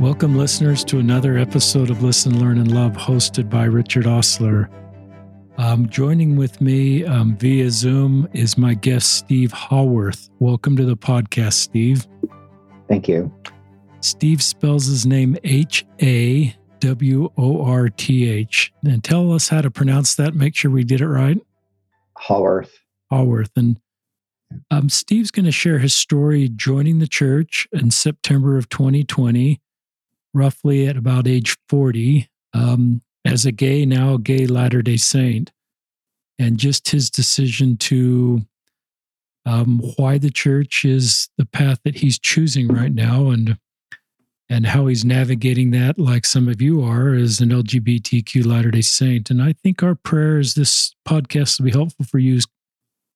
Welcome, listeners, to another episode of Listen, Learn, and Love, hosted by Richard Osler. Joining with me via Zoom is my guest, Steve Haworth. Welcome to the podcast, Steve. Thank you. Steve spells his name H-A-W-O-R-T-H. And tell us how to pronounce that. Make sure we did it right. Haworth. Haworth. And Steve's going to share his story joining the church in September of 2020, roughly at about age 40, as a gay Latter-day Saint, and just his decision to why the church is the path that he's choosing right now, and how he's navigating that, like some of you are, as an LGBTQ Latter-day Saint. And I think our prayer is this podcast will be helpful for you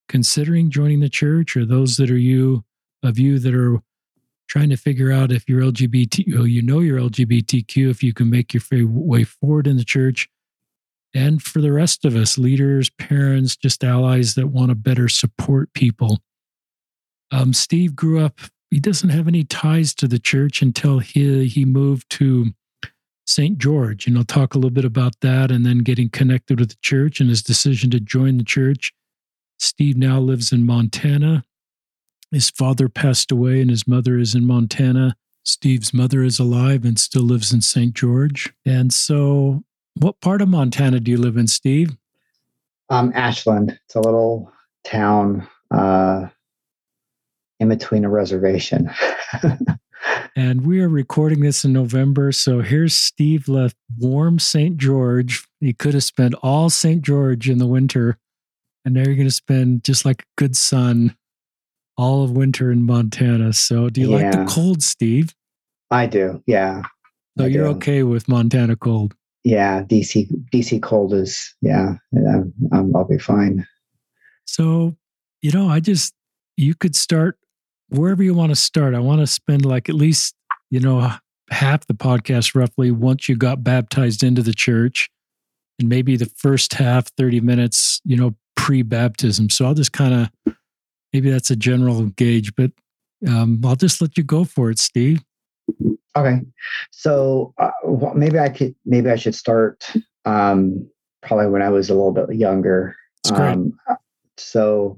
considering joining the church, or those that are you that are trying to figure out if you're LGBT, well, you know you're LGBTQ, if you can make your way forward in the church. And for the rest of us, leaders, parents, just allies that want to better support people. Steve grew up, he doesn't have any ties to the church until he moved to St. George. And I'll talk a little bit about that, and then getting connected with the church and his decision to join the church. Steve now lives in Montana. His father passed away and his mother is in Montana. Steve's mother is alive and still lives in St. George. And so, what part of Montana do you live in, Steve? Ashland. It's a little town in between a reservation. And we are recording this in November. So here's Steve left warm St. George. He could have spent all St. George in the winter. And now you're going to spend, just like a good son, all of winter in Montana. So do you like the cold, Steve? I do, yeah. So you're okay with Montana cold? Yeah, DC cold is, I'll be fine. So, you could start wherever you want to start. I want to spend at least, half the podcast roughly once you got baptized into the church, and maybe the first half, 30 minutes, pre-baptism. So I'll just maybe that's a general gauge, but I'll just let you go for it, Steve. Okay. So maybe I should start probably when I was a little bit younger. That's great.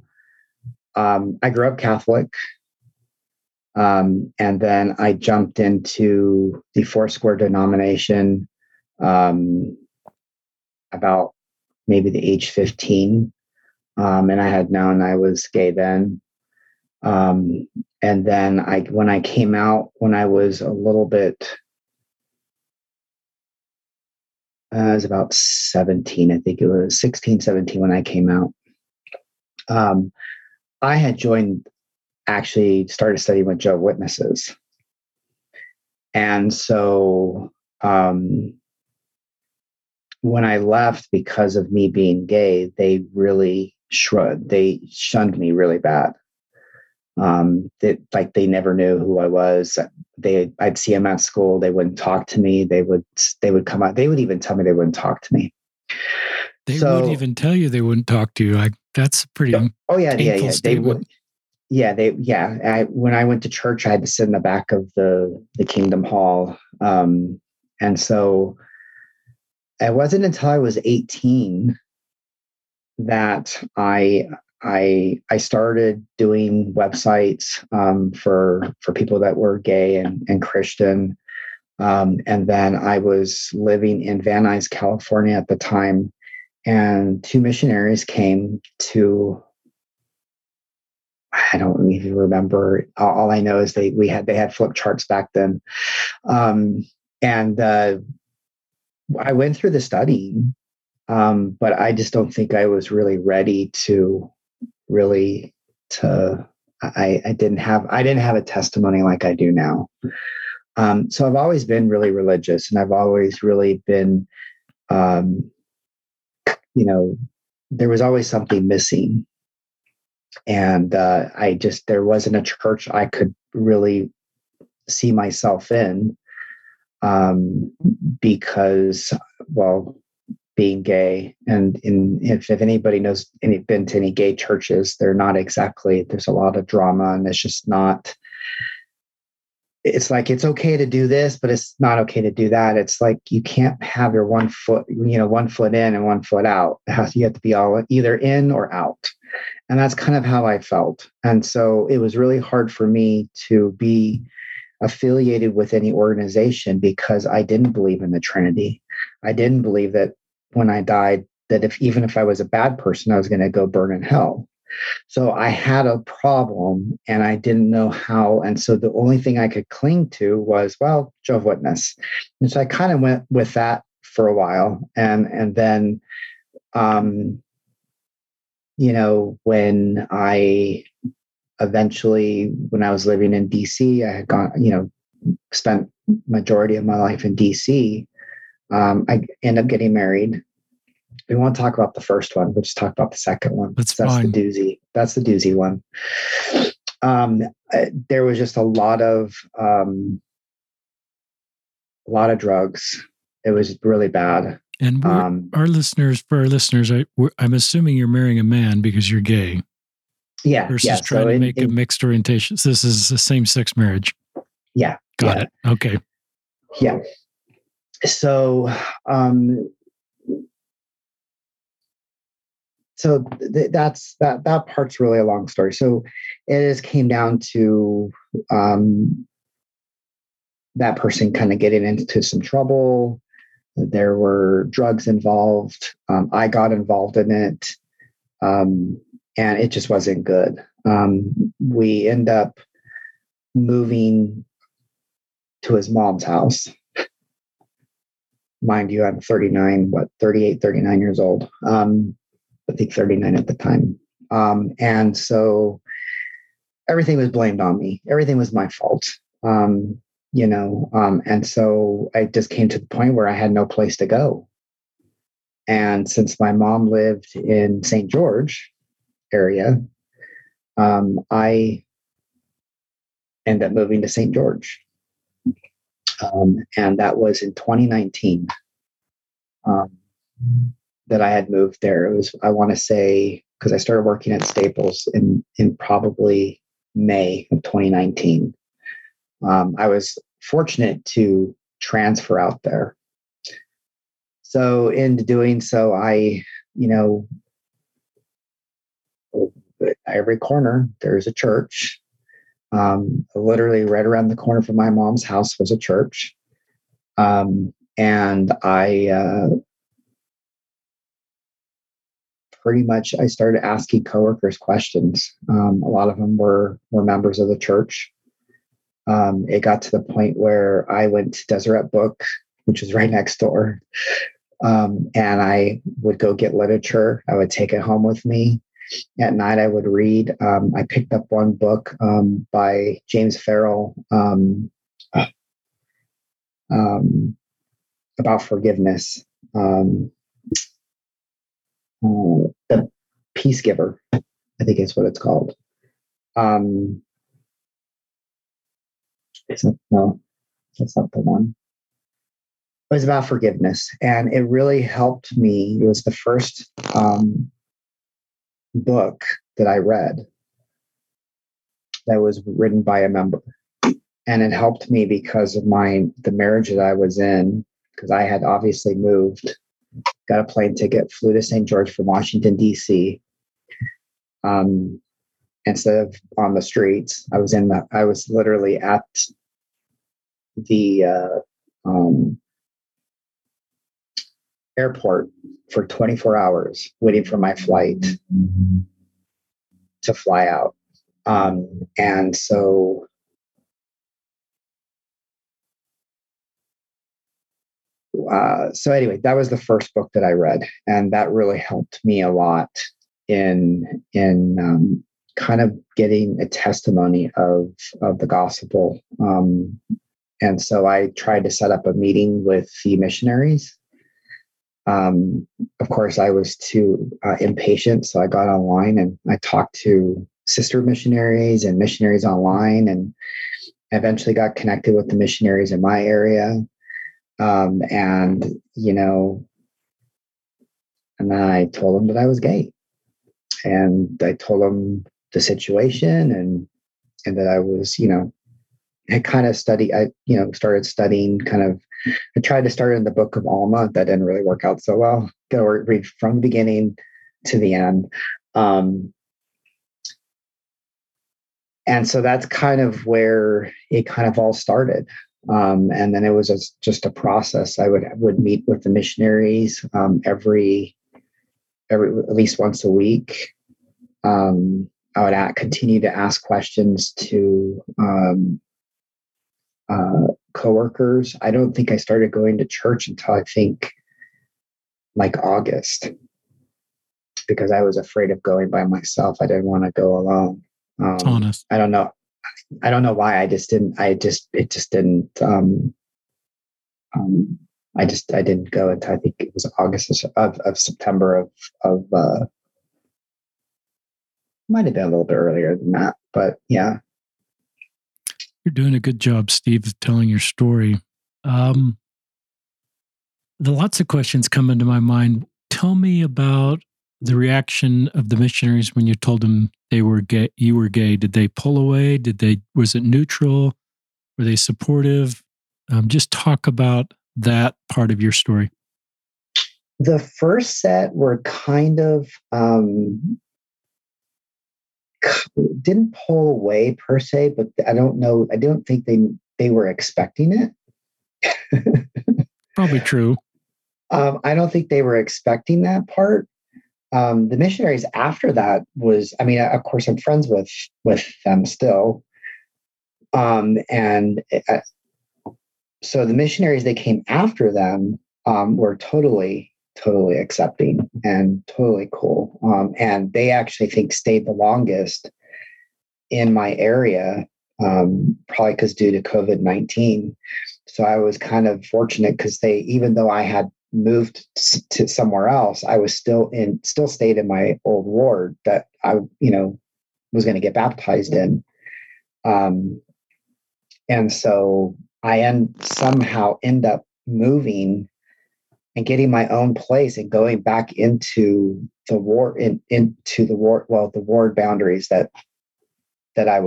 I grew up Catholic, and then I jumped into the Four Square denomination about maybe the age 15. And I had known I was gay then. And then when I came out, when I was a little bit, I was about 17, I think it was 16, 17 when I came out. I had started studying with Jehovah's Witnesses. And so, when I left, because of me being gay, they really shunned me really bad. They never knew who I was. I'd see them at school. They wouldn't talk to me. They would come out. They would even tell me they wouldn't talk to me. They would even tell you they wouldn't talk to you. That's pretty. Oh yeah, painful statement. They would. Yeah, when I went to church, I had to sit in the back of the Kingdom Hall, and so. It wasn't until I was 18 that I started doing websites for people that were gay and Christian. And then I was living in Van Nuys, California at the time, and two missionaries came to, I don't even remember. All I know is they had flip charts back then. I went through the studying, but I just don't think I was really ready I didn't have a testimony like I do now. So I've always been really religious, and I've always really been, there was always something missing. And there wasn't a church I could really see myself in. Because, being gay, and if anybody knows, been to any gay churches, there's a lot of drama, and it's just not, it's like, it's okay to do this, but it's not okay to do that. It's like, you can't have your one foot in and one foot out. You have to be all either in or out. And that's kind of how I felt. And so it was really hard for me to be affiliated with any organization because I didn't believe in the Trinity. I didn't believe that when I died, that even if I was a bad person, I was going to go burn in hell. So I had a problem and I didn't know how. And so the only thing I could cling to was, well, Jehovah's Witness. And so I kind of went with that for a while. And then, when I eventually, when I was living in DC, I had gone, spent majority of my life in DC. I ended up getting married. We won't talk about the first one. We'll just talk about the second one. That's the doozy. That's the doozy one. There was just a lot of drugs. It was really bad. And for our listeners, I'm assuming you're marrying a man because you're gay. Yeah. Versus trying to make a mixed orientation. So this is a same-sex marriage. Yeah. Got it. Okay. Yeah. So, that's that part's really a long story. So it just came down to that person kind of getting into some trouble. There were drugs involved. I got involved in it, and it just wasn't good. We end up moving to his mom's house. Mind you, I'm 39 years old. I think 39 at the time. And so everything was blamed on me. Everything was my fault. And so I just came to the point where I had no place to go. And since my mom lived in St. George area, I ended up moving to St. George. And that was in 2019. That I had moved there. It was, I want to say, because I started working at Staples in probably May of 2019. I was fortunate to transfer out there. So in doing so, I every corner, there's a church. Literally right around the corner from my mom's house was a church. And I pretty much, I started asking coworkers questions. A lot of them were members of the church. It got to the point where I went to Deseret Book, which is right next door, and I would go get literature. I would take it home with me. At night, I would read. I picked up one book by James Farrell about forgiveness. The Peace Giver, I think is what it's called. No, that's not the one. It was about forgiveness, and it really helped me. It was the first book that I read that was written by a member, and it helped me because of the marriage that I was in, because I had obviously moved. Got a plane ticket, flew to St. George from Washington, D.C. Instead of on the streets, I was literally at the airport for 24 hours waiting for my flight to fly out. And so anyway, that was the first book that I read, and that really helped me a lot in kind of getting a testimony of the gospel. And so I tried to set up a meeting with the missionaries. Of course, I was too impatient, so I got online and I talked to sister missionaries and missionaries online, and eventually got connected with the missionaries in my area. And then I told them that I was gay, and I told them the situation, and that I was, I kind of studied, started studying I tried to start in the Book of Alma. That didn't really work out so well. Go read from the beginning to the end. And so that's kind of where it kind of all started. And then it was just a process. I would meet with the missionaries at least once a week. I would continue to ask questions to coworkers. I don't think I started going to church until I think like August, because I was afraid of going by myself. I didn't want to go alone. Honest. I don't know why. I didn't go until I think it was August of September of might have been a little bit earlier than that, but yeah. You're doing a good job, Steve, telling your story. The lots of questions come into my mind. Tell me about the reaction of the missionaries when you told them they were gay. You were gay. Did they pull away? Was it neutral? Were they supportive? Just talk about that part of your story. The first set were kind of didn't pull away per se, but I don't know. I don't think they were expecting it. Probably true. I don't think they were expecting that part. The missionaries after that of course I'm friends with them still. So the missionaries, they came after them, were totally accepting and totally cool. And they actually stayed the longest in my area, probably because due to COVID-19. So I was kind of fortunate because even though I had moved to somewhere else, I was still stayed in my old ward that I, was going to get baptized in. And so I somehow end up moving and getting my own place and going back into the ward, the ward boundaries that I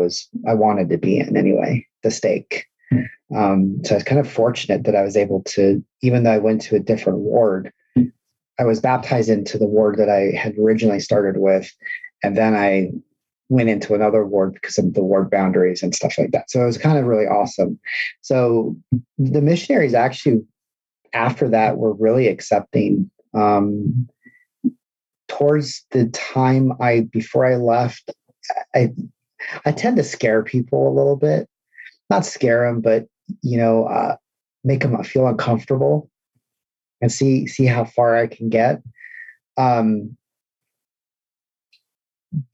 wanted to be in anyway, the stake. So I was kind of fortunate that I was able to, even though I went to a different ward, I was baptized into the ward that I had originally started with. And then I went into another ward because of the ward boundaries and stuff like that. So it was kind of really awesome. So the missionaries actually after that were really accepting. Towards the time before I left, I tend to scare people a little bit. Not scare them, but, make them feel uncomfortable and see how far I can get. But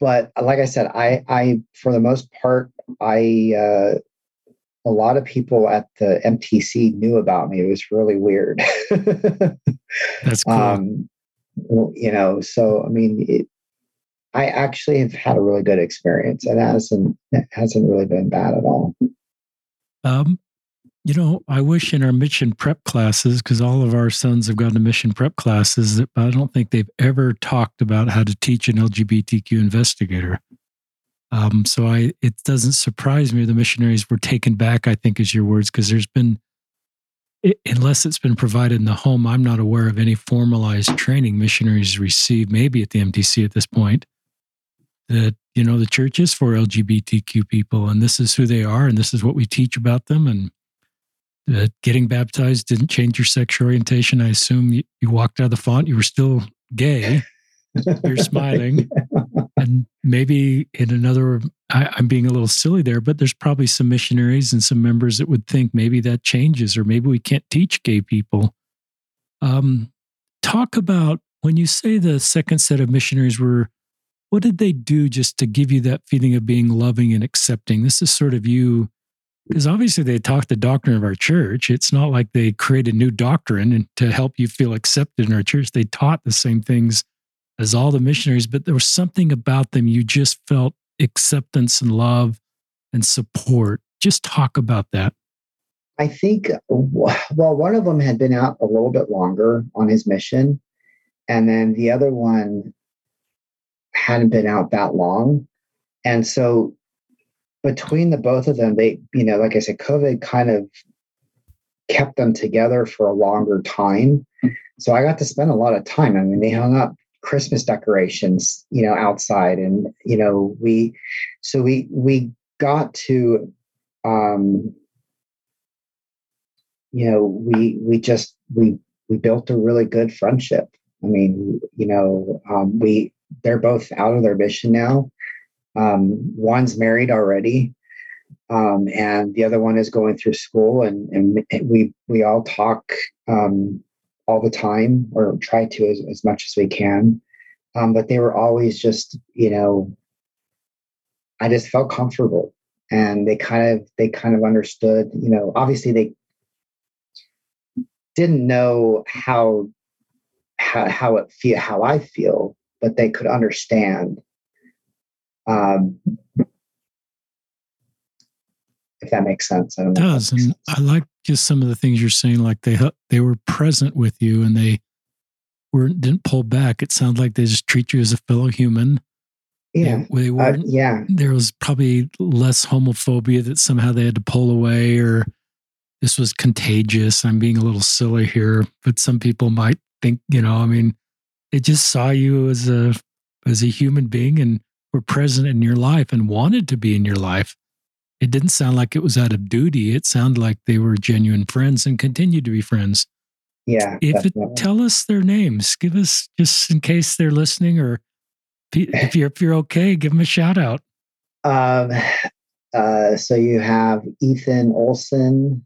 like I said, I for the most part, a lot of people at the MTC knew about me. It was really weird. That's cool. I actually have had a really good experience. It hasn't really been bad at all. I wish in our mission prep classes, because all of our sons have gone to mission prep classes, but I don't think they've ever talked about how to teach an LGBTQ investigator. It doesn't surprise me the missionaries were taken back, I think is your words, because there's been, unless it's been provided in the home, I'm not aware of any formalized training missionaries receive, maybe at the MTC at this point, that, the church is for LGBTQ people, and this is who they are, and this is what we teach about them. And getting baptized didn't change your sexual orientation. I assume you walked out of the font, you were still gay. You're smiling. And maybe in another, I'm being a little silly there, but there's probably some missionaries and some members that would think maybe that changes, or maybe we can't teach gay people. Talk about when you say the second set of missionaries were, what did they do just to give you that feeling of being loving and accepting? This is sort of you, because obviously they taught the doctrine of our church. It's not like they created new doctrine and to help you feel accepted in our church. They taught the same things as all the missionaries, but there was something about them. You just felt acceptance and love and support. Just talk about that. I think, one of them had been out a little bit longer on his mission. And then the other one hadn't been out that long. And so between the both of them, they, you know, like I said, COVID kind of kept them together for a longer time. So I got to spend a lot of time. I mean, they hung up Christmas decorations, you know, outside, and, you know, we got to, you know, we built a really good friendship. I mean, you know, they're both out of their mission now. One's married already, and the other one is going through school, and we all talk all the time, or try to as much as we can. But they were always just, you know, I just felt comfortable, and they kind of understood, you know. Obviously they didn't know how I feel, but they could understand, if that makes sense. It does. And I like just some of the things you're saying, like they were present with you, and they didn't pull back. It sounds like they just treat you as a fellow human. Yeah. They weren't, yeah. There was probably less homophobia that somehow they had to pull away, or this was contagious. I'm being a little silly here, but some people might think, you know, I mean, they just saw you as a human being, and were present in your life, and wanted to be in your life. It didn't sound like it was out of duty. It sounded like they were genuine friends, and continue to be friends. Yeah. Tell us their names. Give us, just in case they're listening, or if you're okay, give them a shout out. So you have Ethan Olson,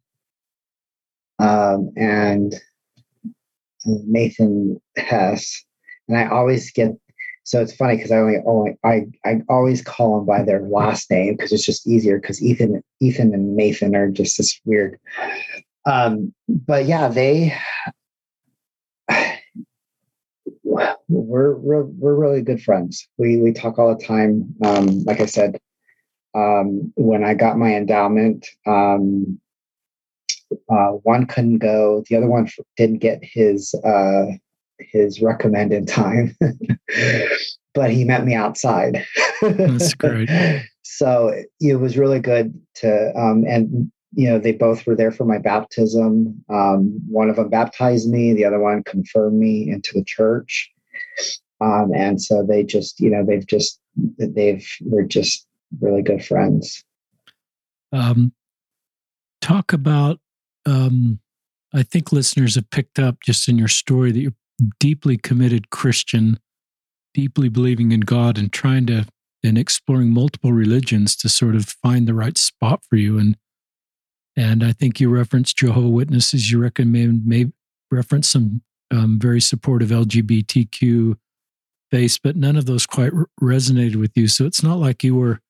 and Nathan Hess, and I always get. So it's funny because I always call them by their last name because it's just easier, because Ethan and Nathan are just this weird. But yeah, we're really good friends. We talk all the time. Like I said, when I got my endowment, one couldn't go, the other one didn't get his recommended time, but he met me outside. That's great. So it was really good to, and you know, they both were there for my baptism. One of them baptized me, the other one confirmed me into the church. And so they just, you know, we're just really good friends. Talk about, I think listeners have picked up just in your story that you're deeply committed Christian, deeply believing in God, and exploring multiple religions to sort of find the right spot for you. And I think you referenced Jehovah's Witnesses. You reference some very supportive LGBTQ base, but none of those quite resonated with you. So it's not like you were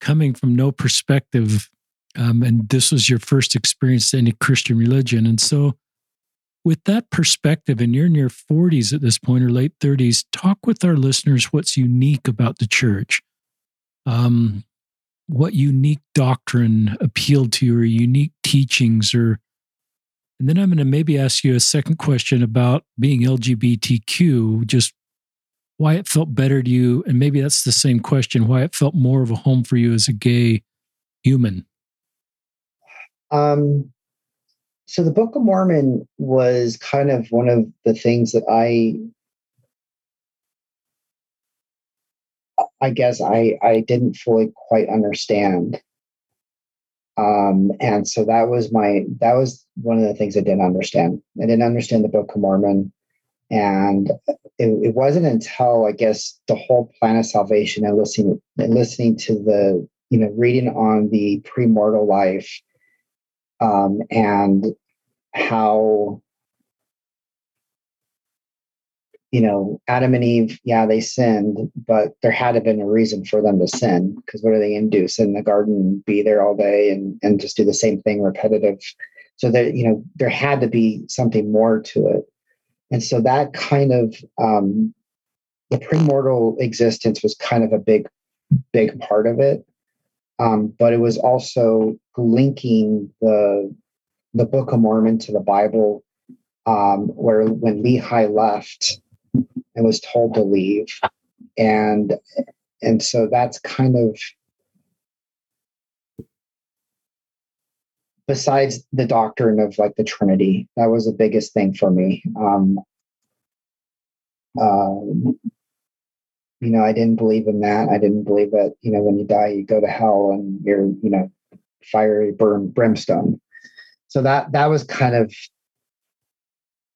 coming from no perspective, and this was your first experience to any Christian religion. And so, with that perspective, and you're in your 40s at this point, or late 30s, talk with our listeners what's unique about the church. What unique doctrine appealed to you, or unique teachings, and then I'm going to maybe ask you a second question about being LGBTQ, just why it felt better to you, and maybe that's the same question, why it felt more of a home for you as a gay human. So the Book of Mormon was kind of one of the things that I guess I didn't fully quite understand. And so that was one of the things I didn't understand. I didn't understand the Book of Mormon. And it wasn't until, I guess, the whole plan of salvation and listening to the, you know, reading on the premortal life, and how, you know, Adam and Eve, yeah, they sinned, but there had to have been a reason for them to sin, because what are they going to do? Sit in the garden and be there all day and just do the same thing, repetitive. So that, you know, there had to be something more to it. And so that kind of, the premortal existence was kind of a big part of it. But it was also linking the Book of Mormon to the Bible, where when Lehi left and was told to leave. And so that's kind of besides the doctrine of like the Trinity, that was the biggest thing for me. You know, I didn't believe in that. I didn't believe that, you know, when you die, you go to hell and you're, you know, fiery brimstone. So that was kind of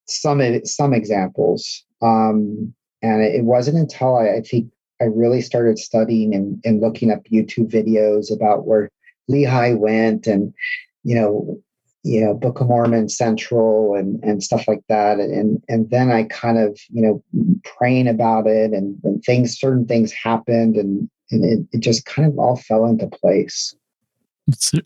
some examples. And it wasn't until I think I really started studying and looking up YouTube videos about where Lehi went and, you know, Book of Mormon Central and stuff like that. And then I kind of, you know, praying about it and certain things happened and it just kind of all fell into place. That's it.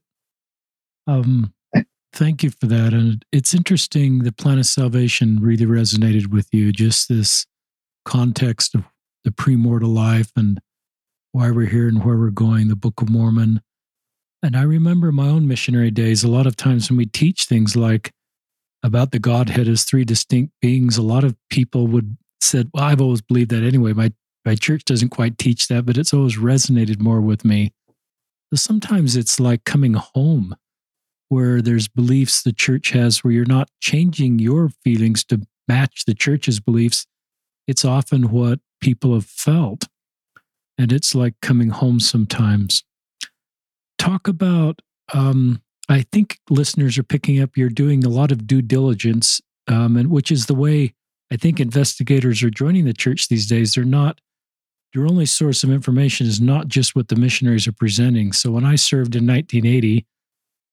Thank you for that. And it's interesting. The plan of salvation really resonated with you. Just this context of the premortal life and why we're here and where we're going, the Book of Mormon. And I remember my own missionary days, a lot of times when we teach things like about the Godhead as three distinct beings, a lot of people would say, well, I've always believed that anyway. My church doesn't quite teach that, but it's always resonated more with me. But sometimes it's like coming home where there's beliefs the church has where you're not changing your feelings to match the church's beliefs. It's often what people have felt. And it's like coming home sometimes. Talk about, I think listeners are picking up, you're doing a lot of due diligence, and which is the way I think investigators are joining the church these days. They're not, your only source of information is not just what the missionaries are presenting. So when I served in 1980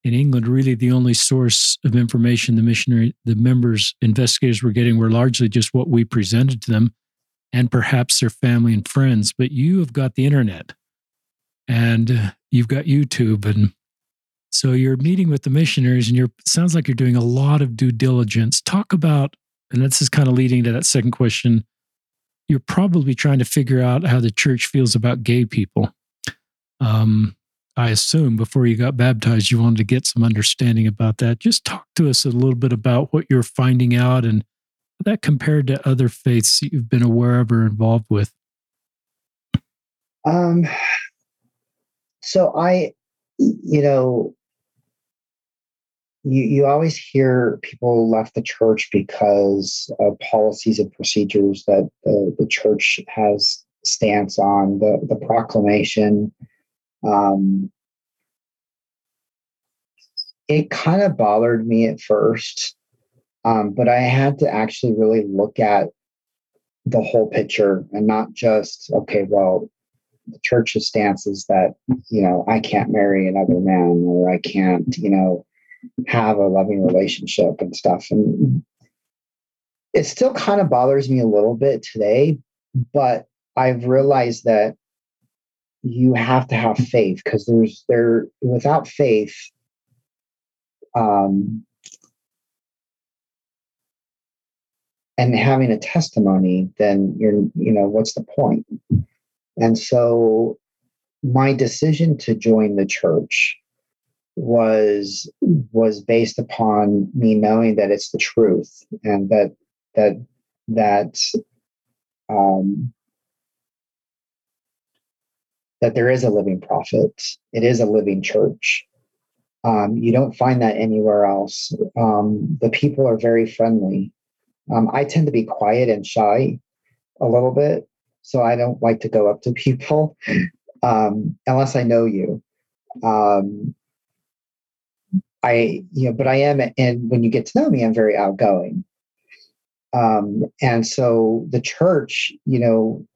in England, really the only source of information investigators were getting were largely just what we presented to them and perhaps their family and friends. But you have got the internet. And you've got YouTube. And so you're meeting with the missionaries and sounds like you're doing a lot of due diligence. Talk about, and this is kind of leading to that second question, you're probably trying to figure out how the church feels about gay people. I assume before you got baptized, you wanted to get some understanding about that. Just talk to us a little bit about what you're finding out and that compared to other faiths that you've been aware of or involved with. So I, you know, you always hear people left the church because of policies and procedures that the church has stance on, the proclamation. It kind of bothered me at first, but I had to actually really look at the whole picture and not just, okay, well, the church's stance is that, you know, I can't marry another man or I can't, you know, have a loving relationship and stuff. And it still kind of bothers me a little bit today, but I've realized that you have to have faith because without faith, and having a testimony, then what's the point? And so my decision to join the church was based upon me knowing that it's the truth and that there is a living prophet. It is a living church. You don't find that anywhere else. The people are very friendly. I tend to be quiet and shy a little bit. So I don't like to go up to people unless I know you. But I am, and when you get to know me, I'm very outgoing. And so the church, you know,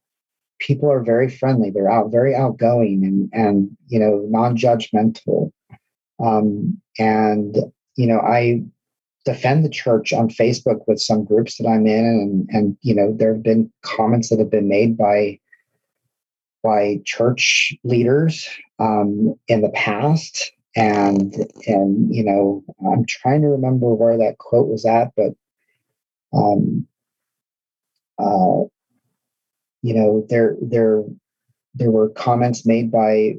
people are very friendly. They're very outgoing and you know, non-judgmental. And you know, I defend the church on Facebook with some groups that I'm in. And you know, there have been comments that have been made by church leaders in the past. And, you know, I'm trying to remember where that quote was at, but, you know, there were comments made by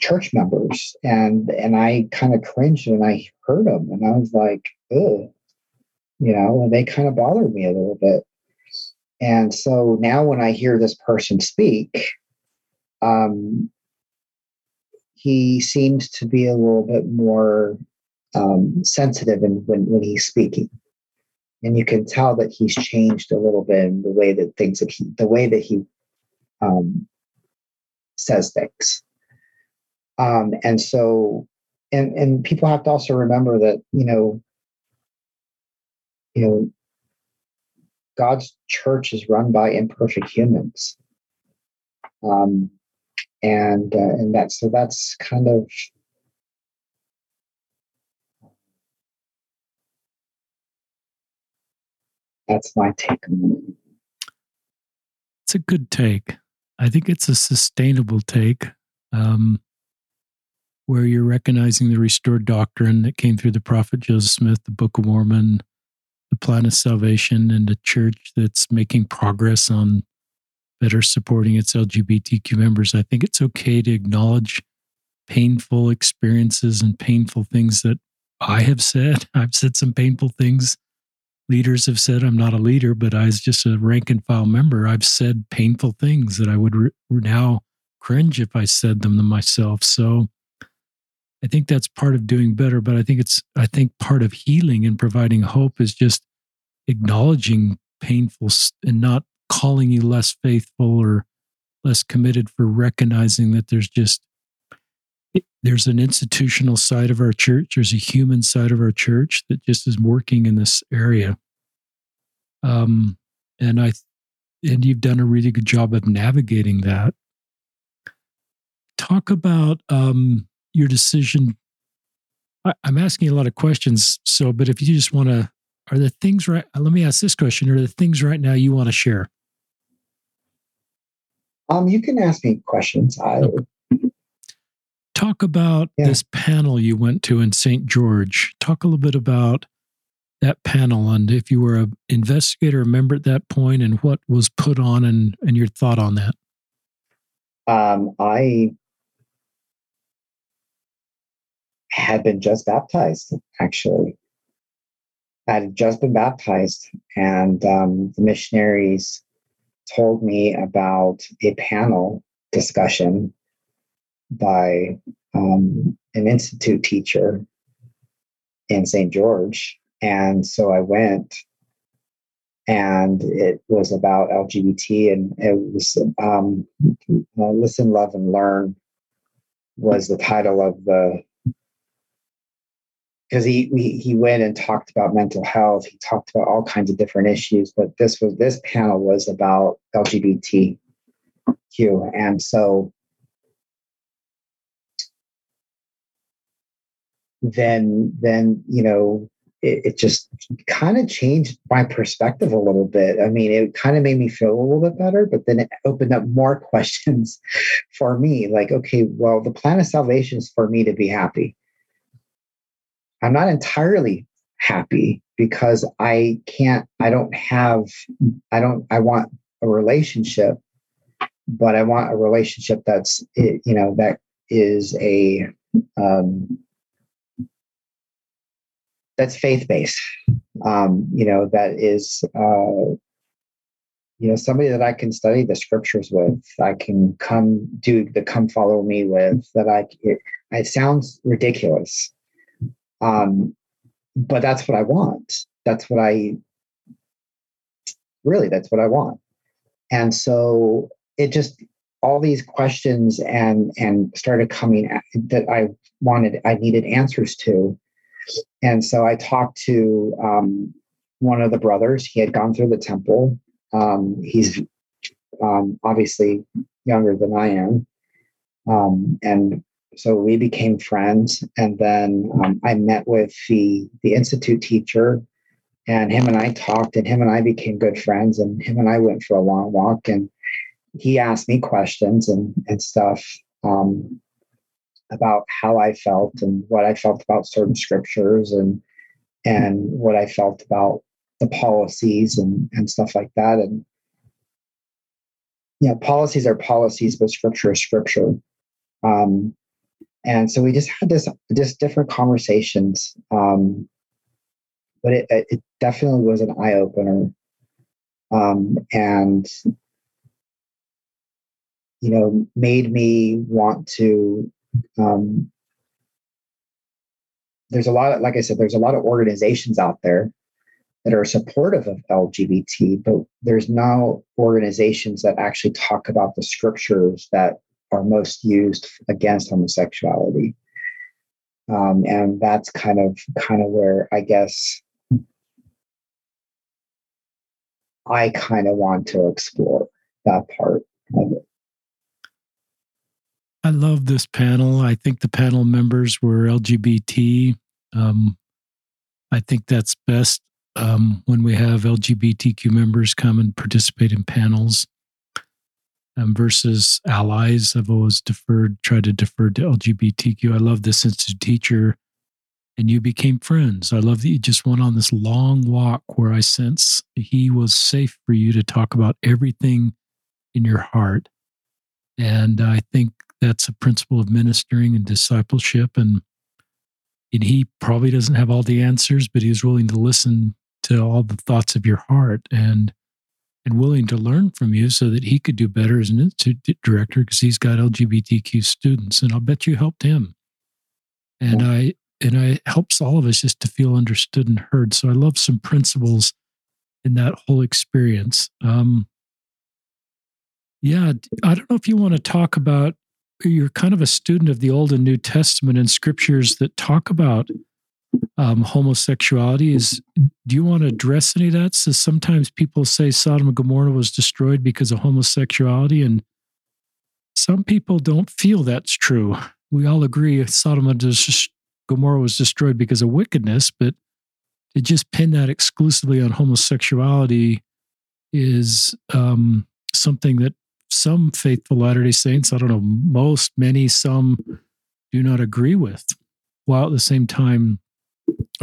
church members and I kind of cringed when I heard them and I was like, ugh, you know, and they kind of bothered me a little bit. And so now when I hear this person speak, he seems to be a little bit more sensitive when he's speaking. And you can tell that he's changed a little bit in the way that he says things. And people have to also remember that, you know, God's church is run by imperfect humans. That's kind of that's my take on it. It's a good take. I think it's a sustainable take, where you're recognizing the restored doctrine that came through the prophet Joseph Smith, the Book of Mormon, the plan of salvation, and a church that's making progress on better supporting its LGBTQ members. I think it's okay to acknowledge painful experiences and painful things that I have said. I've said some painful things. Leaders have said, I'm not a leader, but I was just a rank and file member. I've said painful things that I would now cringe if I said them to myself. So I think that's part of doing better, but I think part of healing and providing hope is just acknowledging painful and not calling you less faithful or less committed for recognizing that there's an institutional side of our church. There's a human side of our church that just is working in this area. And you've done a really good job of navigating that. Talk about your decision. I'm asking a lot of questions. So, but if you just want to, are there things right? Let me ask this question. Are there things right now you want to share? You can ask me questions. Talk about this panel you went to in St. George. Talk a little bit about that panel and if you were an investigator, a member at that point, and what was put on and your thought on that. I had been just baptized, actually. I had just been baptized, and the missionaries told me about a panel discussion by an institute teacher in St. George. And so I went, and it was about LGBT, and it was Listen, Love, and Learn was the title of the, because he went and talked about mental health. He talked about all kinds of different issues, but this panel was about LGBTQ. And so then you know, it just kind of changed my perspective a little bit. I mean, it kind of made me feel a little bit better, but then it opened up more questions for me. Like, okay, well, the plan of salvation is for me to be happy. I'm not entirely happy because I want a relationship, but I want a relationship that's, you know, that is a, that's faith-based, you know, that is, you know, somebody that I can study the scriptures with, I can come do the come follow me with, that it sounds ridiculous. But that's what I want. That's what I want. And so it just, all these questions and started coming at, that I needed answers to. And so I talked to one of the brothers. He had gone through the temple. He's obviously younger than I am. And so we became friends. And then I met with the institute teacher, and him and I talked, and him and I became good friends, and him and I went for a long walk, and he asked me questions and stuff. About how I felt and what I felt about certain scriptures and what I felt about the policies and stuff like that. And, you know, policies are policies, but scripture is scripture. And so we just had just different conversations. But it definitely was an eye opener. And, you know, made me want to There's a lot of, like I said, there's a lot of organizations out there that are supportive of LGBT, but there's now organizations that actually talk about the scriptures that are most used against homosexuality. And that's kind of where I guess I kind of want to explore that part of it. I love this panel. I think the panel members were LGBT. I think that's best when we have LGBTQ members come and participate in panels versus allies. I've always tried to defer to LGBTQ. I love this institute teacher, and you became friends. I love that you just went on this long walk where I sense he was safe for you to talk about everything in your heart. And I think that's a principle of ministering and discipleship. And he probably doesn't have all the answers, but he is willing to listen to all the thoughts of your heart and willing to learn from you so that he could do better as an institute director because he's got LGBTQ students. And I'll bet you helped him. And it helps all of us just to feel understood and heard. So I love some principles in that whole experience. Yeah, I don't know if you want to talk about, you're kind of a student of the Old and New Testament and scriptures that talk about homosexuality. Do you want to address any of that? So sometimes people say Sodom and Gomorrah was destroyed because of homosexuality, and some people don't feel that's true. We all agree Sodom and Gomorrah was destroyed because of wickedness, but to just pin that exclusively on homosexuality is something that some faithful Latter-day Saints, I don't know, most, many, some do not agree with, while at the same time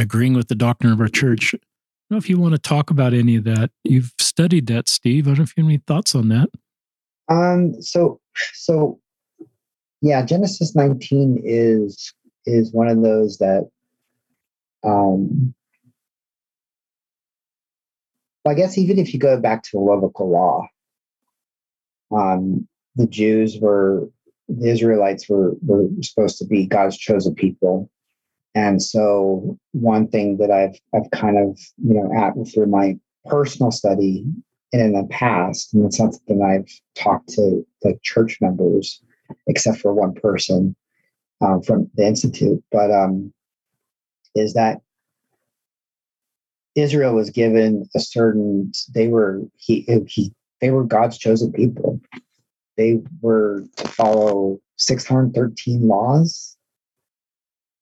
agreeing with the doctrine of our church. I don't know if you want to talk about any of that. You've studied that, Steve. I don't know if you have any thoughts on that. So yeah, Genesis 19 is one of those that, I guess even if you go back to the Levitical law, the Israelites were supposed to be God's chosen people. And so one thing that I've kind of, through my personal study and in the past, and it's something that I've talked to like church members, except for one person from the Institute, but is that Israel was given a certain, they were God's chosen people. They were to follow 613 laws.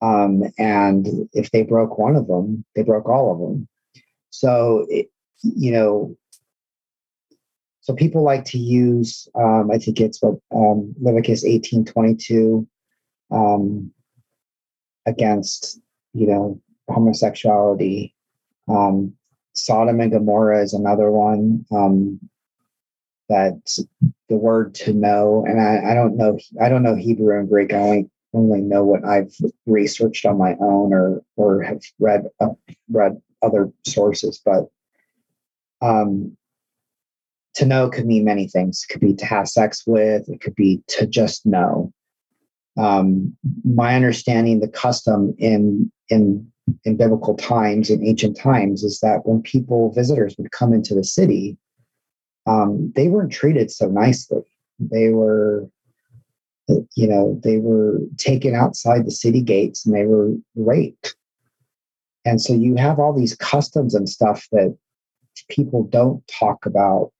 And if they broke one of them, they broke all of them. So, so people like to use, I think it's what Leviticus 18:22 against, homosexuality. Sodom and Gomorrah is another one. That the word to know, and I don't know Hebrew and Greek. I only know what I've researched on my own or have read other sources. But to know could mean many things. It could be to have sex with. It could be to just know. My understanding, the custom in biblical times, in ancient times, is that when visitors would come into the city, they weren't treated so nicely. They were, they were taken outside the city gates and they were raped. And so you have all these customs and stuff that people don't talk about,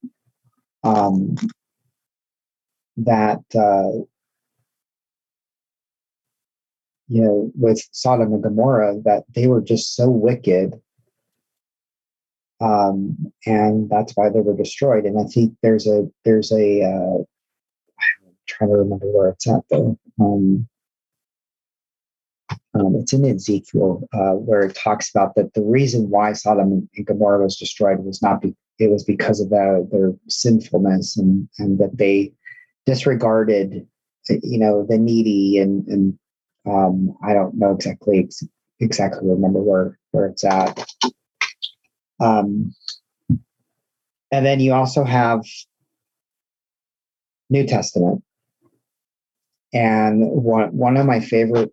with Sodom and Gomorrah, that they were just so wicked. And that's why they were destroyed. And I think there's a I'm trying to remember where it's at though. It's in Ezekiel, where it talks about that the reason why Sodom and Gomorrah was destroyed was it was because of their sinfulness and that they disregarded, the needy and I don't know exactly remember where it's at. And then you also have New Testament And one of my favorite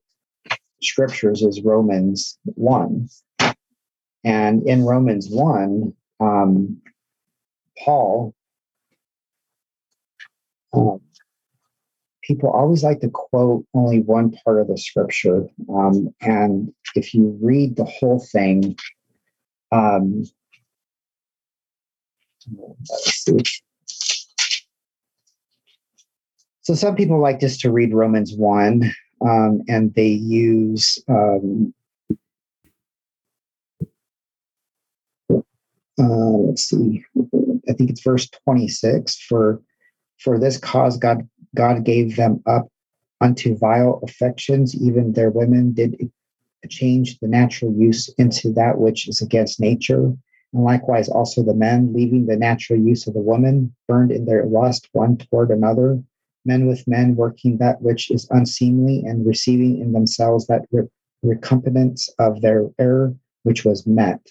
scriptures is Romans 1. And in Romans 1, Paul, people always like to quote only one part of the scripture. And if you read the whole thing, let's see. So some people like just to read Romans 1, and they use let's see, I think it's verse 26, for this cause God gave them up unto vile affections, even their women did change the natural use into that which is against nature. And likewise also the men, leaving the natural use of the woman, burned in their lust one toward another, men with men, working that which is unseemly, and receiving in themselves that recompense of their error which was met.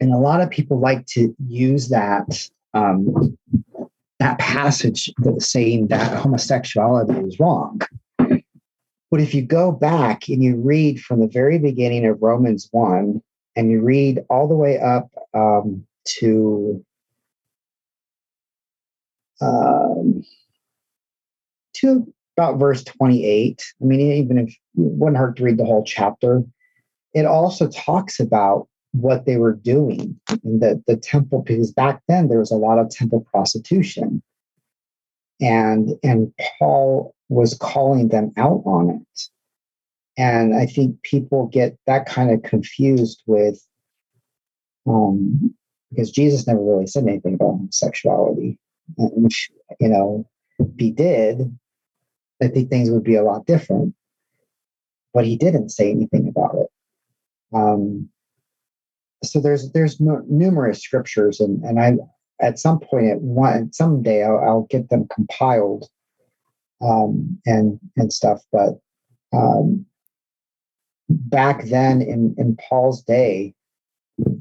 And a lot of people like to use that that passage saying that homosexuality is wrong. But if you go back and you read from the very beginning of Romans 1, and you read all the way up to about verse 28. I mean, even if it wouldn't hurt to read the whole chapter, it also talks about what they were doing in the temple, because back then there was a lot of temple prostitution. And Paul was calling them out on it. And I think people get that kind of confused with, because Jesus never really said anything about homosexuality. And, you know, if he did, I think things would be a lot different. But he didn't say anything about it. So there's numerous scriptures, and I at some point someday I'll get them compiled, and stuff. But back then in Paul's day,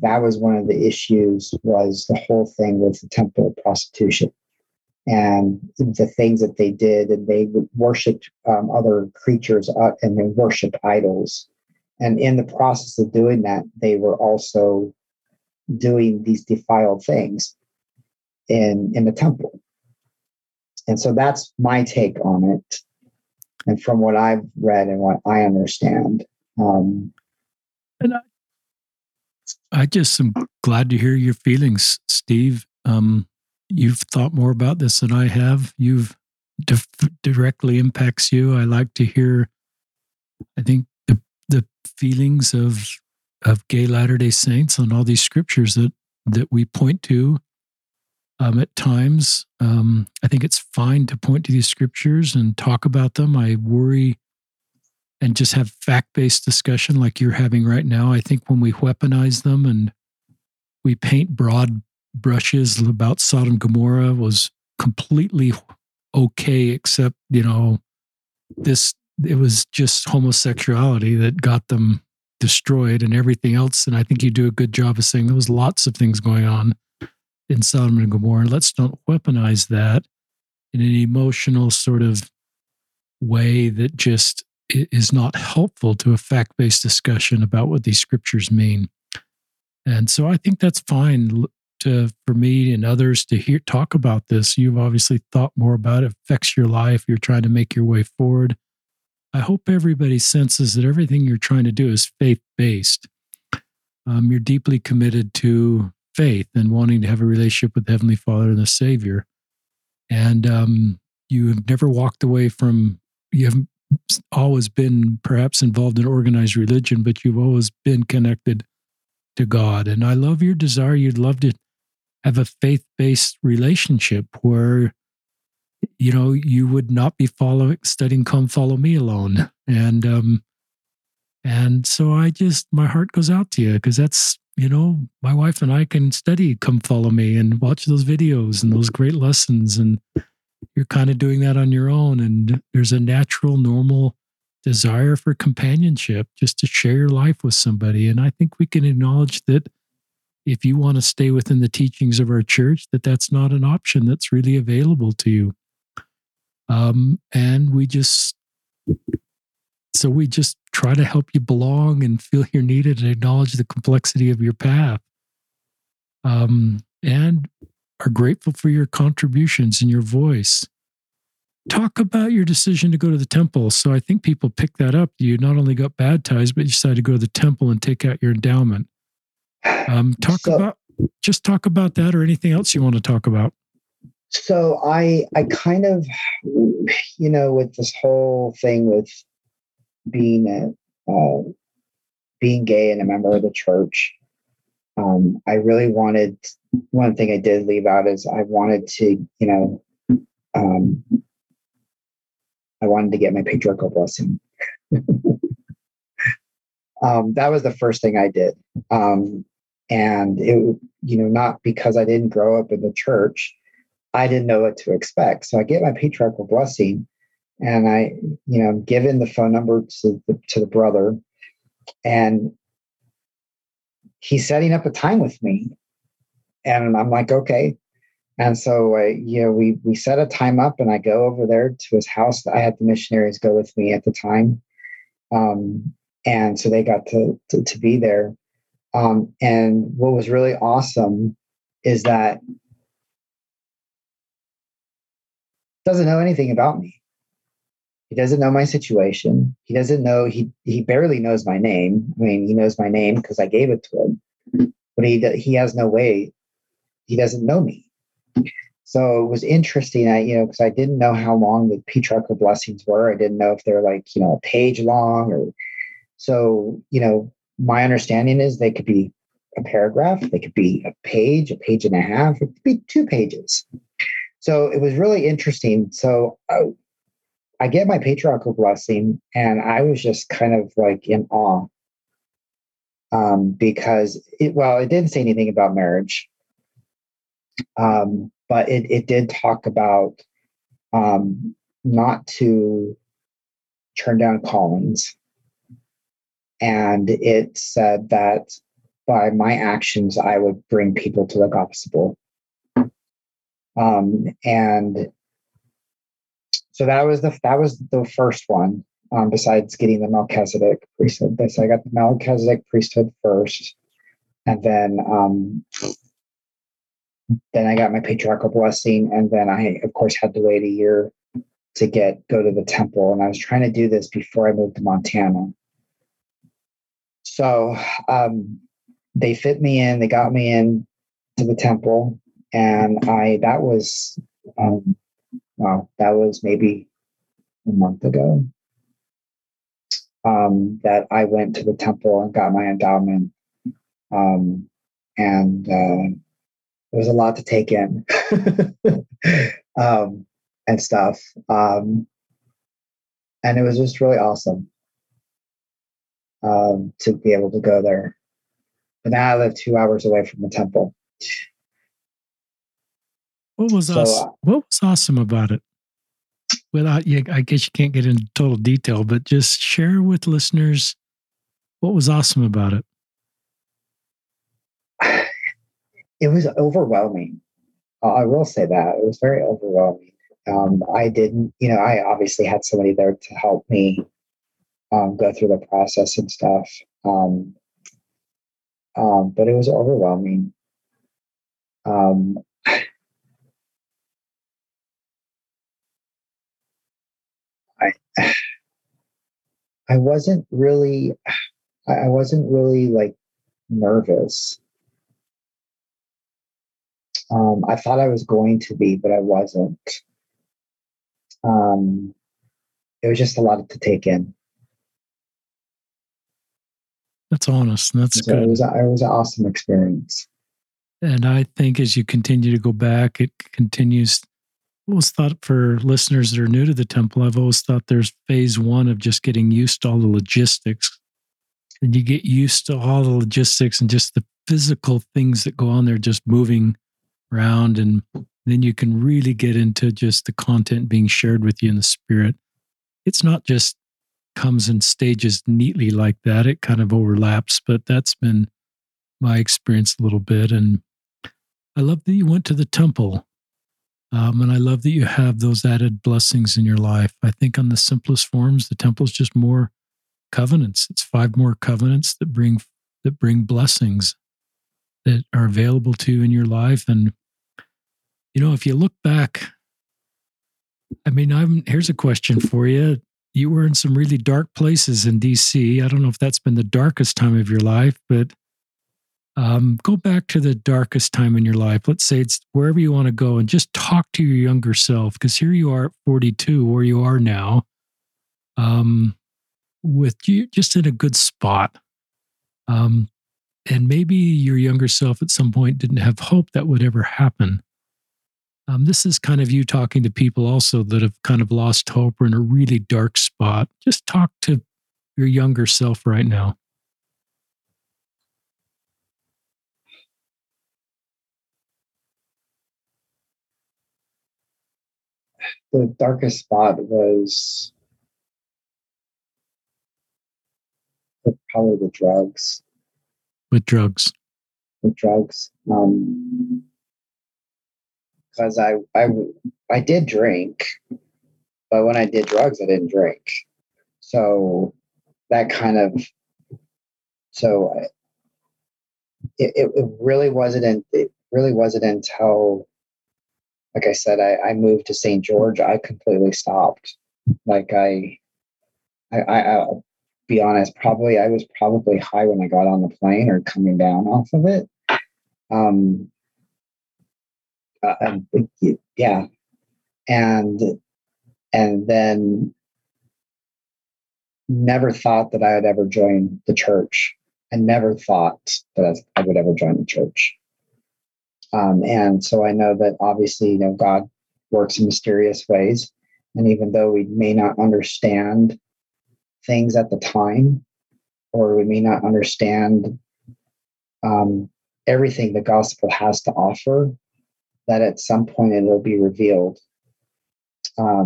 that was one of the issues, was the whole thing with the temple prostitution and the things that they did, and they worshipped other creatures and they worshipped idols. And in the process of doing that, they were also doing these defiled things in the temple. And so that's my take on it. And from what I've read and what I understand. And I just am glad to hear your feelings, Steve. You've thought more about this than I have. You've directly impacts you. I like to hear, I think, the feelings of gay Latter-day Saints on all these scriptures that we point to at times. I think it's fine to point to these scriptures and talk about them. I worry and just have fact-based discussion like you're having right now. I think when we weaponize them and we paint broad brushes about Sodom and Gomorrah was completely okay, except, you know, this, it was just homosexuality that got them destroyed and everything else. And I think you do a good job of saying there was lots of things going on in Sodom and Gomorrah. Let's not weaponize that in an emotional sort of way that just is not helpful to a fact-based discussion about what these scriptures mean. And so I think that's fine for me and others to hear talk about this. You've obviously thought more about it, affects your life, you're trying to make your way forward. I hope everybody senses that everything you're trying to do is faith-based. You're deeply committed to faith and wanting to have a relationship with the Heavenly Father and the Savior. And you have never walked away from, you haven't always been perhaps involved in organized religion, but you've always been connected to God. And I love your desire. You'd love to have a faith-based relationship where, you know, you would not be studying Come Follow Me alone. And so I just, my heart goes out to you, because that's, you know, my wife and I can study Come Follow Me and watch those videos and those great lessons. And you're kind of doing that on your own. And there's a natural, normal desire for companionship, just to share your life with somebody. And I think we can acknowledge that if you want to stay within the teachings of our church, that's not an option that's really available to you. And we just try to help you belong and feel you're needed and acknowledge the complexity of your path. And are grateful for your contributions and your voice. Talk about your decision to go to the temple. So I think people pick that up. You not only got baptized, but you decided to go to the temple and take out your endowment. Talk about that or anything else you want to talk about. So I kind of, with this whole thing with being being gay and a member of the church, I really wanted, one thing I did leave out is I wanted to, I wanted to get my patriarchal blessing. That was the first thing I did. And it, not because I didn't grow up in the church, I didn't know what to expect. So I get my patriarchal blessing and I, I'm given the phone number to the brother, and he's setting up a time with me. And I'm like, okay. And so, we set a time up and I go over there to his house. I had the missionaries go with me at the time. And so they got to be there. And what was really awesome is that he doesn't know anything about me. He doesn't know my situation. He doesn't know, he barely knows my name. I mean, he knows my name because I gave it to him, but he has no way. He doesn't know me. So it was interesting. Because I didn't know how long the patriarchal blessings were. I didn't know if they're like, a page long or so, my understanding is they could be a paragraph, they could be a page and a half, it could be 2 pages. So it was really interesting. So I get my patriarchal blessing, and I was just kind of like in awe because it didn't say anything about marriage, but it did talk about not to turn down callings. And it said that by my actions, I would bring people to the gospel. And so that was the first one, besides getting the Melchizedek priesthood. So I got the Melchizedek priesthood first, and then I got my patriarchal blessing, and then I, of course, had to wait a year to go to the temple. And I was trying to do this before I moved to Montana. So they fit me in, they got me in to the temple, and that was maybe a month ago that I went to the temple and got my endowment. It was a lot to take in and stuff. And it was just really awesome to be able to go there. But now I live 2 hours away from the temple. What was awesome about it? Without you, I guess you can't get into total detail, but just share with listeners what was awesome about it. It was overwhelming. I will say that. It was very overwhelming. I obviously had somebody there to help me go through the process and stuff. But it was overwhelming. I wasn't really like nervous. I thought I was going to be, but I wasn't. It was just a lot to take in. That's honest. And that's good. It was an awesome experience. And I think as you continue to go back, it continues. I always thought for listeners that are new to the temple, I've always thought there's phase one of just getting used to all the logistics. And you get used to all the logistics and just the physical things that go on there, just moving around. And then you can really get into just the content being shared with you in the spirit. It's not just comes in stages neatly like that. It kind of overlaps, but that's been my experience a little bit. And I love that you went to the temple. And I love that you have those added blessings in your life. I think on the simplest forms, the temple is just more covenants. It's 5 more covenants that bring blessings that are available to you in your life. And, you know, if you look back, I mean, here's a question for you. You were in some really dark places in DC. I don't know if that's been the darkest time of your life, but go back to the darkest time in your life. Let's say it's wherever you want to go, and just talk to your younger self, because here you are at 42, where you are now, with you just in a good spot. And maybe your younger self at some point didn't have hope that would ever happen. This is kind of you talking to people also that have kind of lost hope or in a really dark spot. Just talk to your younger self right now. The darkest spot was probably the drugs. With drugs? With drugs. Because I did drink, but when I did drugs, I didn't drink. So that kind of, it really wasn't until, like I said, I moved to St. George. I completely stopped. Like I'll be honest, I was probably high when I got on the plane or coming down off of it. Yeah. And then never thought that I would ever join the church. I never thought that I would ever join the church. And so I know that obviously, you know, God works in mysterious ways. And even though we may not understand things at the time, or we may not understand everything the gospel has to offer, that at some point it will be revealed. I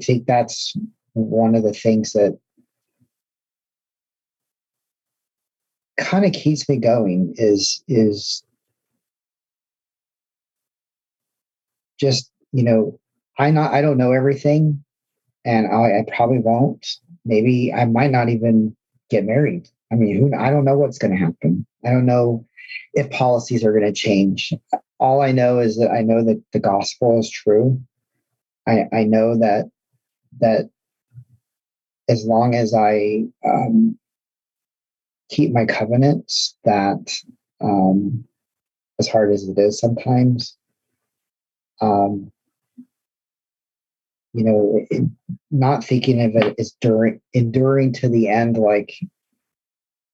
think that's one of the things that kind of keeps me going is just, you know, I don't know everything, and I probably won't. Maybe I might not even get married. I mean, I don't know what's going to happen. I don't know if policies are going to change. All I know is that I know that the gospel is true. I know that as long as I keep my covenants, that as hard as it is sometimes, you know, not thinking of it as enduring to the end, like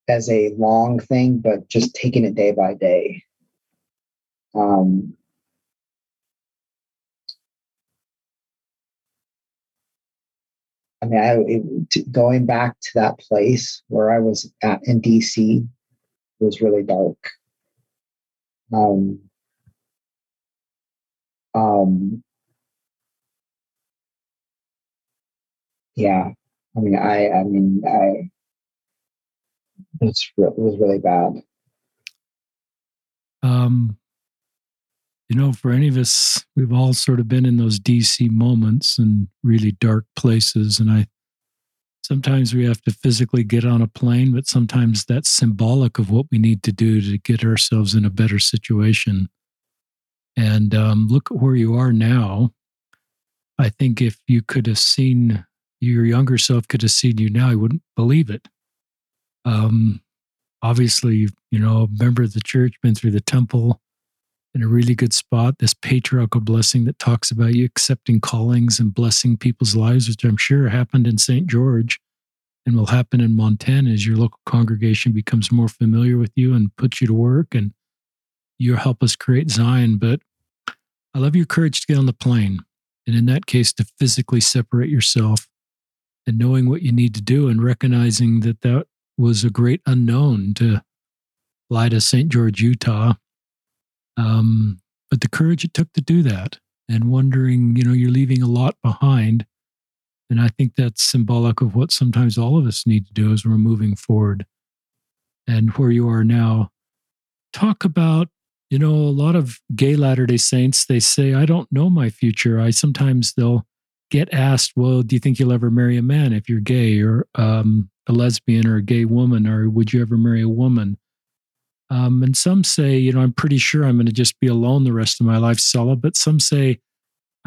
as a long thing, but just taking it day by day. I mean, going back to that place where I was at in DC was really dark. Yeah, I mean, it was really bad. You know, for any of us, we've all sort of been in those DC moments and really dark places. And sometimes we have to physically get on a plane, but sometimes that's symbolic of what we need to do to get ourselves in a better situation. And look at where you are now. I think if you could have seen, your younger self could have seen you now, you wouldn't believe it. Obviously, you know, a member of the church, been through the temple, in a really good spot, this patriarchal blessing that talks about you accepting callings and blessing people's lives, which I'm sure happened in St. George and will happen in Montana as your local congregation becomes more familiar with you and puts you to work, and you help us create Zion. But I love your courage to get on the plane, and in that case, to physically separate yourself and knowing what you need to do and recognizing that that was a great unknown to fly to St. George, Utah. But the courage it took to do that, and wondering, you know, you're leaving a lot behind. And I think that's symbolic of what sometimes all of us need to do as we're moving forward. And where you are now, talk about You know, a lot of gay Latter-day Saints, they say, I don't know my future. Sometimes they'll get asked, well, do you think you'll ever marry a man if you're gay, or a lesbian or a gay woman, or would you ever marry a woman? And some say, you know, I'm pretty sure I'm going to just be alone the rest of my life, celibate. Some say,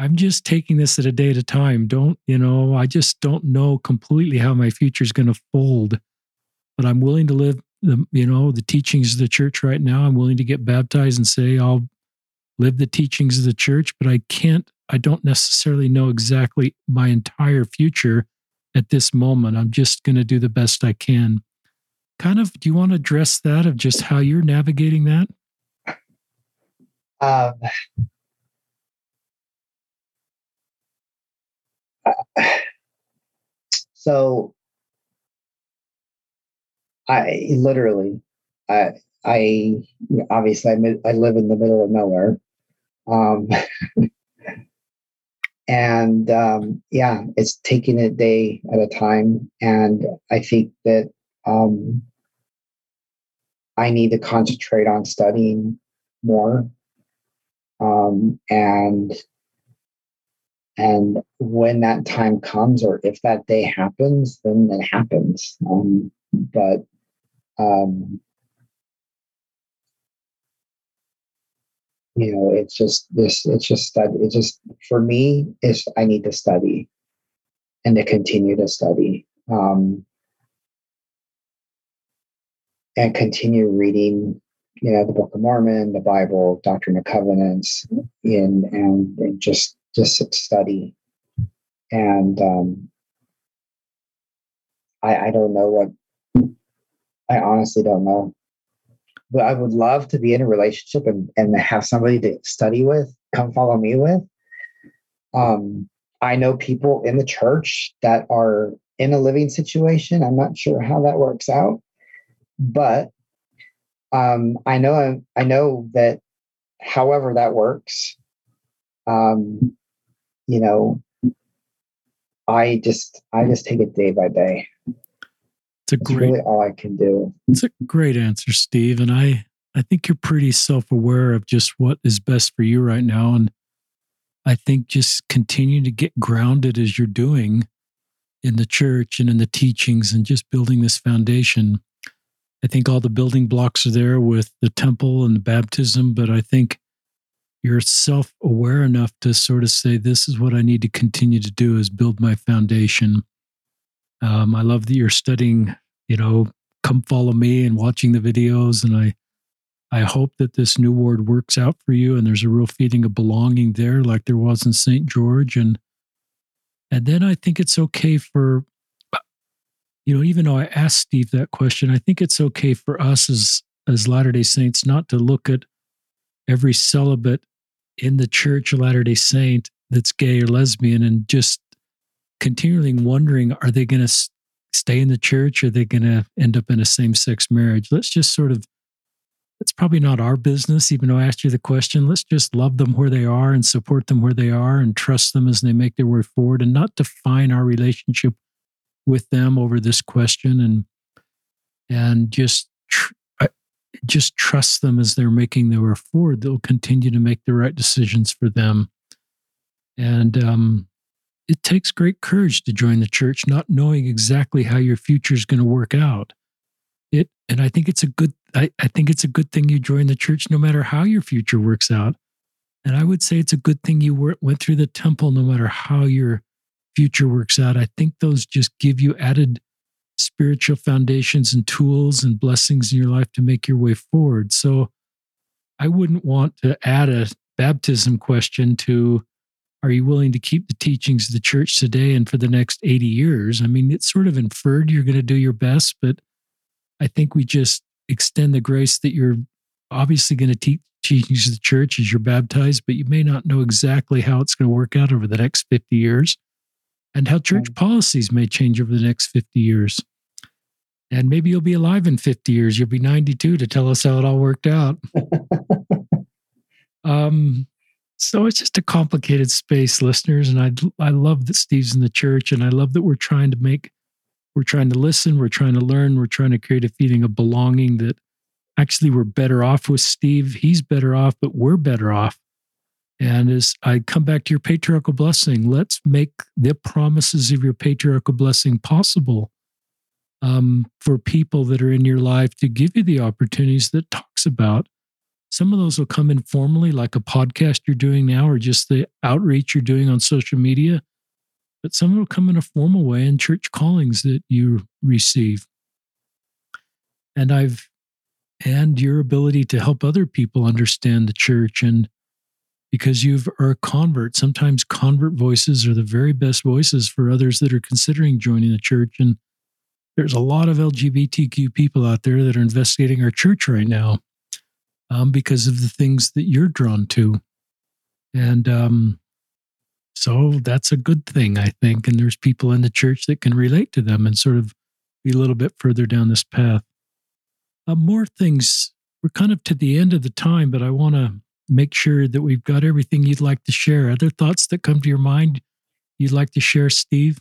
I'm just taking this at a day at a time. I just don't know completely how my future is going to fold, but I'm willing to live the teachings of the church right now. I'm willing to get baptized and say, I'll live the teachings of the church, but I don't necessarily know exactly my entire future at this moment. I'm just going to do the best I can. Do you want to address that, of just how you're navigating that? So I literally, I obviously I live in the middle of nowhere, and it's taking it day at a time. And I think that I need to concentrate on studying more, and when that time comes, or if that day happens, then it happens. It's just this. It's just study. It's just, for me, is I need to study and to continue to study, and continue reading. The Book of Mormon, the Bible, Doctrine and Covenants, and just study. And I don't know what. I honestly don't know, but I would love to be in a relationship and have somebody to study with, come follow me with. I know people in the church that are in a living situation. I'm not sure how that works out, but I know that however that works, I just take it day by day. That's really all I can do. It's a great answer, Steve. And I think you're pretty self-aware of just what is best for you right now. And I think just continue to get grounded as you're doing in the church and in the teachings, and just building this foundation. I think all the building blocks are there with the temple and the baptism, but I think you're self-aware enough to sort of say, this is what I need to continue to do, is build my foundation. I love that you're studying, come follow me, and watching the videos. And I hope that this new ward works out for you. And there's a real feeling of belonging there, like there was in St. George. And then I think it's okay for, even though I asked Steve that question, I think it's okay for us as Latter-day Saints not to look at every celibate in the Church of Latter-day Saint that's gay or lesbian and just continually wondering, are they going to stay in the church? Are they going to end up in a same-sex marriage? Let's just it's probably not our business, even though I asked you the question. Let's just love them where they are and support them where they are and trust them as they make their way forward, and not define our relationship with them over this question, and just trust them as they're making their way forward. They'll continue to make the right decisions for them. And, it takes great courage to join the church, not knowing exactly how your future is going to work out. And I think it's a good thing you joined the church, no matter how your future works out. And I would say it's a good thing you went through the temple, no matter how your future works out. I think those just give you added spiritual foundations and tools and blessings in your life to make your way forward. So I wouldn't want to add a baptism question to, are you willing to keep the teachings of the church today and for the next 80 years? I mean, it's sort of inferred you're going to do your best, but I think we just extend the grace that you're obviously going to teach teachings of the church as you're baptized, but you may not know exactly how it's going to work out over the next 50 years and how church policies may change over the next 50 years. And maybe you'll be alive in 50 years. You'll be 92 to tell us how it all worked out. So it's just a complicated space, listeners, and I love that Steve's in the church, and I love that we're trying to listen, we're trying to learn, we're trying to create a feeling of belonging that actually we're better off with Steve. He's better off, but we're better off. And as I come back to your patriarchal blessing, let's make the promises of your patriarchal blessing possible for people that are in your life to give you the opportunities that talks about. Some of those will come informally, like a podcast you're doing now, or just the outreach you're doing on social media. But some will come in a formal way in church callings that you receive. And your ability to help other people understand the church. And because you are a convert, sometimes convert voices are the very best voices for others that are considering joining the church. And there's a lot of LGBTQ people out there that are investigating our church right now because of the things that you're drawn to. And so that's a good thing, I think. And there's people in the church that can relate to them and sort of be a little bit further down this path. More things. We're kind of to the end of the time, but I want to make sure that we've got everything you'd like to share. Other thoughts that come to your mind you'd like to share, Steve?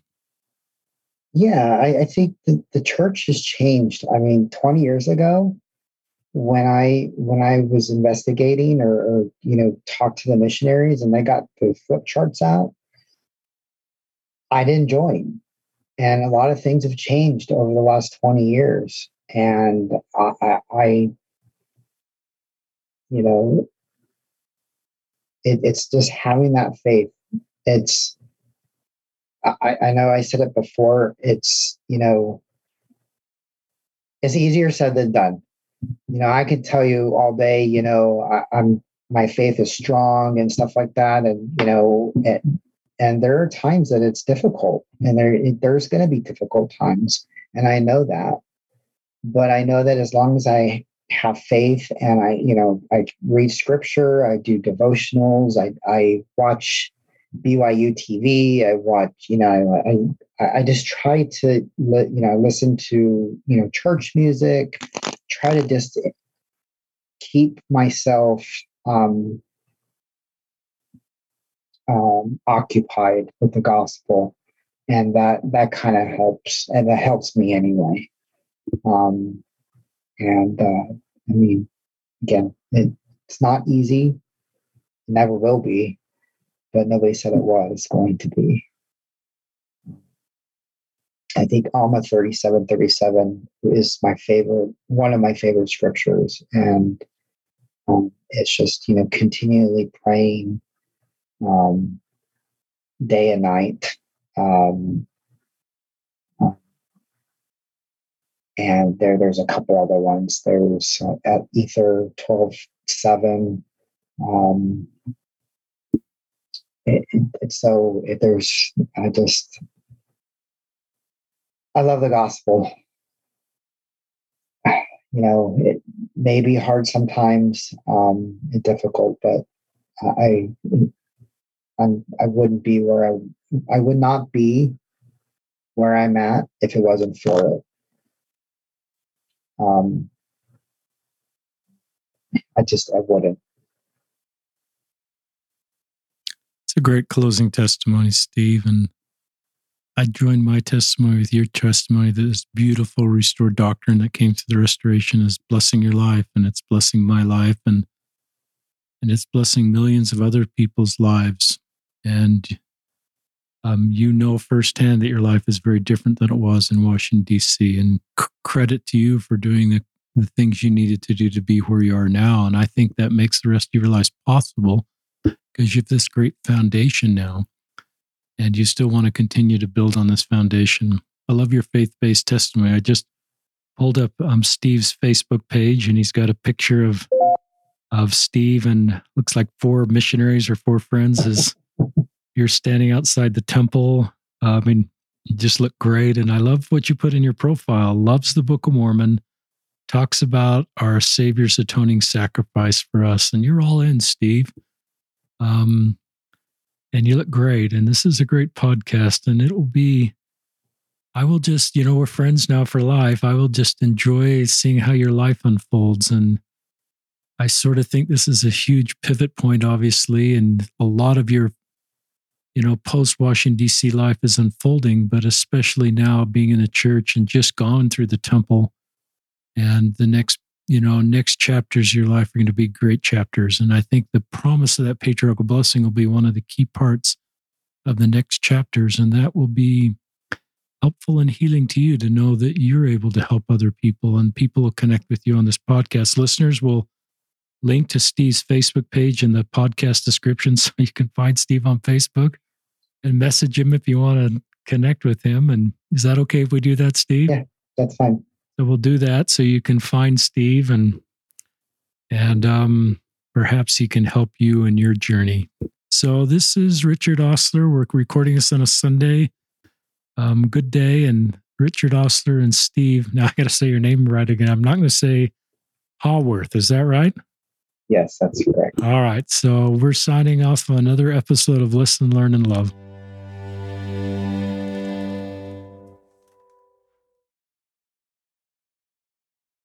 Yeah, I think the church has changed. I mean, 20 years ago, when I was investigating or talked to the missionaries and they got the flip charts out, I didn't join. And a lot of things have changed over the last 20 years. And I it's just having that faith. It's, I know I said it before, it's easier said than done. I could tell you all day, my faith is strong and stuff like that. And, and there are times that it's difficult and there's going to be difficult times. And I know that. But I know that as long as I have faith and I read scripture, I do devotionals, I watch BYU TV, I watch, I just try to, listen to, church music, try to just keep myself occupied with the gospel. And that kind of helps, and that helps me anyway. I mean, again, it's not easy, it never will be, but nobody said it was going to be. I think Alma 37:37 is one of my favorite scriptures. And, it's just, continually praying, day and night, and there's a couple other ones. There's at Ether 12:7. I love the gospel. It may be hard sometimes, and difficult, but I would not be where I'm at if it wasn't for it. I wouldn't. It's a great closing testimony, Steve. And I joined my testimony with your testimony that this beautiful restored doctrine that came through the restoration is blessing your life, and it's blessing my life, and it's blessing millions of other people's lives. And firsthand that your life is very different than it was in Washington, D.C. And credit to you for doing the things you needed to do to be where you are now. And I think that makes the rest of your life possible because you have this great foundation now and you still want to continue to build on this foundation. I love your faith-based testimony. I just pulled up Steve's Facebook page and he's got a picture of Steve and looks like four missionaries or four friends is... You're standing outside the temple. I mean, you just look great. And I love what you put in your profile. Loves the Book of Mormon. Talks about our Savior's atoning sacrifice for us. And you're all in, Steve. And you look great. And this is a great podcast. And it will be, I will just, we're friends now for life. I will just enjoy seeing how your life unfolds. And I sort of think this is a huge pivot point, obviously. And a lot of your post-Washington, D.C. life is unfolding, but especially now being in a church and just gone through the temple and the next, next chapters of your life are going to be great chapters. And I think the promise of that patriarchal blessing will be one of the key parts of the next chapters. And that will be helpful and healing to you to know that you're able to help other people, and people will connect with you on this podcast. Listeners will link to Steve's Facebook page in the podcast description, so you can find Steve on Facebook and message him if you want to connect with him. And is that okay if we do that, Steve? Yeah, that's fine. So we'll do that, so you can find Steve, and perhaps he can help you in your journey. So this is Richard Osler. We're recording this on a Sunday. Good day. And Richard Osler and Steve. Now I got to say your name right again. I'm not going to say Haworth. Is that right? Yes, that's correct. All right. So we're signing off on another episode of Listen, Learn, and Love.